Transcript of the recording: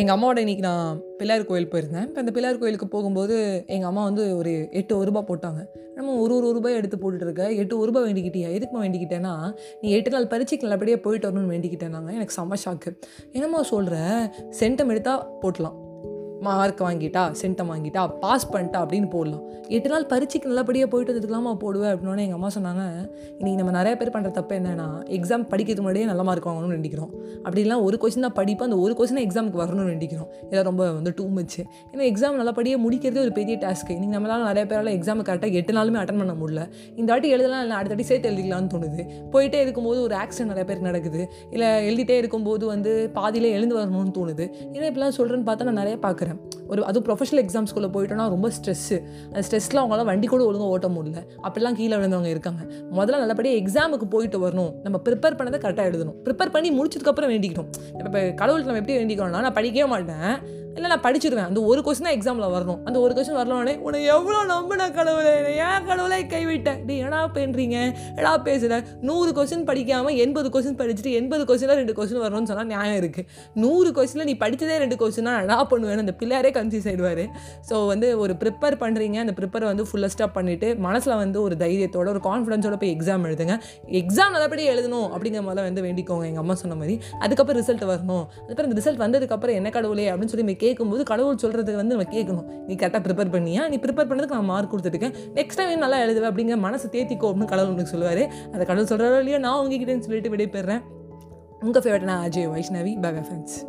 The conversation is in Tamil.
எங்கள் அம்மாவோட இன்றைக்கி நான் பிள்ளையார் கோயில் போயிருந்தேன். இப்போ அந்த பிள்ளையார் கோயிலுக்கு போகும்போது எங்கள் அம்மா வந்து ஒரு 8 ரூபாய் போட்டாங்க. நம்ம ஒரு ரூபாய் எடுத்து போட்டுட்ருக்க, 8 ரூபாய் வேண்டிக்கிட்டியா? எதுக்குமா வேண்டிக்கிட்டேன்னா, நீ 8 நாள் பரீட்சைக்கு நல்லபடியாக போயிட்டு வரணும்னு வேண்டிக்கிட்டேனாங்க. எனக்கு செம்ம ஷாக்கு. என்னம்மா சொல்கிற, சென்டம் எடுத்தால் போட்டலாம், மார்க் வாங்கிட்டா சென்டம் வாங்கிட்டா பாஸ் பண்ணிட்டா அப்படின்னு போடலாம், 8 நாள் பரீட்சைக்கு நல்லபடியாக போயிட்டு வந்துக்கலாமா போடுவேன் அப்படின்னோடனே எங்கள் அம்மா சொன்னாங்க, இன்றைக்கி நம்ம நிறைய பேர் பண்ணுற தப்பு என்னென்னா, எக்ஸாம் படிக்கிறதுக்கு முன்னாடியே நல்ல மார்க் வாங்கணும்னு நினைக்கிறோம். அப்படிலாம் ஒரு கொஸ்டின் தான் படிப்போம், அந்த ஒரு கொஸ்டினாக எக்ஸாமுக்கு வரணும்னு நினைக்கிறோம். இதெல்லாம் ரொம்ப வந்து டூ மச். ஏன்னா எக்ஸாம் நல்லபடியாக முடிக்கிறதே ஒரு பெரிய டாஸ்க்கு. இன்றைக்கி நம்மளால் நிறைய பேரால் எக்ஸாம் கரெக்டாக 8 நாளுமே அட்டன் பண்ண முடியல. இந்த வாட்டி எழுதலாம் இல்லை அடுத்த வாட்டி சேர்த்து எழுதிக்கலாம்னு தோணுது. போயிட்டே இருக்கும்போது ஒரு ஆக்சிடென்ட் நிறைய பேர் நடக்குது, இல்லை எழுதிட்டே இருக்கும்போது வந்து பாதியிலே எழுந்து வரணும்னு தோணுது. ஏன்னா இப்பெல்லாம் சொல்கிறேன்னு பார்த்தா நான் நிறைய பார்க்குறேன். ஒரு அதுவும் ப்ரொஃபஷனல் எக்ஸாம்ஸ்குள்ளே போயிட்டோன்னா ரொம்ப ஸ்ட்ரெஸ்ஸு. அந்த ஸ்ட்ரெஸ்ஸில் அவங்களாம் வண்டி கூட ஒழுங்காக ஓட்ட முடியல, அப்படிலாம் கீழே விழுந்தவங்க இருக்காங்க. முதல்ல நல்லபடியாக எக்ஸாமுக்கு போயிட்டு வரணும், நம்ம ப்ரிப்பேர் பண்ணதை கரெக்டாக எழுதணும், ப்ரிப்பேர் பண்ணி முடிச்சதுக்கப்புறம் வேண்டிக்கணும். இப்போ கடவுளுக்கு நம்ம எப்படி வேண்டிக்கணும்னா, நான் படிக்கவே மாட்டேன் இல்லை நான் படிச்சிடுவேன், அந்த ஒரு கொஸ்டின் தான் எக்ஸாமில் வரணும், அந்த ஒரு கொஸ்டின் வரலோடனே உனக்கு எவ்வளோ நம்பின கடவுளை, ஏன் கடவுளை கைவிட்டேன், நீ ஏடா பண்ணுறீங்க ஏடா பேசுகிற, 100 கொஸ்டின் படிக்காமல் 80 கொஸ்டின் படிச்சுட்டு 80 கொஸ்டினில் 2 கொஸ்டின் வரணும்னு சொன்னால் நியாயம் இருக்குது. 100 கொஸ்டினில் நீ படித்ததே 2 கொஸ்டினா ஏடா பண்ணுவேன்னு அந்த பிள்ளையாரே கன்ஃபியூஸ் ஆகிடுவார். ஸோ வந்து ஒரு ப்ரிப்பேர் பண்ணுறீங்க, அந்த ப்ரிப்பேர் வந்து ஃபுல்லாக ஸ்டாப் பண்ணிவிட்டு மனசில் வந்து ஒரு தைரியத்தோட ஒரு கான்ஃபிடென்ஸோட போய் எக்ஸாம் எழுதுங்க. எக்ஸாம் நல்லபடியாக எழுதணும் அப்படிங்கிற மாதிரி வந்து வேண்டிக்கோங்க, எங்கள் அம்மா சொன்ன மாதிரி. அதுக்கப்புறம் ரிசல்ட் வரணும், அதுக்கப்புறம் அந்த ரிசல்ட் வந்ததுக்கப்புறம் என்ன கடவுளே அப்படின்னு சொல்லி கேட்கும்போது கடவுள் சொல்கிறதுக்கு வந்து நம்ம கேட்கணும், நீ கரெக்டாக ப்ரிப்பேர் பண்ணியா, நீ ப்ரிப்பேர் பண்ணுறதுக்கு நான் மார்க் கொடுத்துருக்கேன், நெக்ஸ்ட் டைம் நல்லா எழுதுவேன் அப்படிங்கிற மனசை தேத்திக்கோ அப்படின்னு கடவுள் உங்களுக்கு சொல்லுவார். அதை கடவுள் சொல்கிறாரோ இல்லையோ, நான் உங்ககிட்டேன்னு சொல்லிட்டு விடைபெறேன். உங்கள் ஃபேவரட்டான Ajay Vaishnavi. Bye bye friends.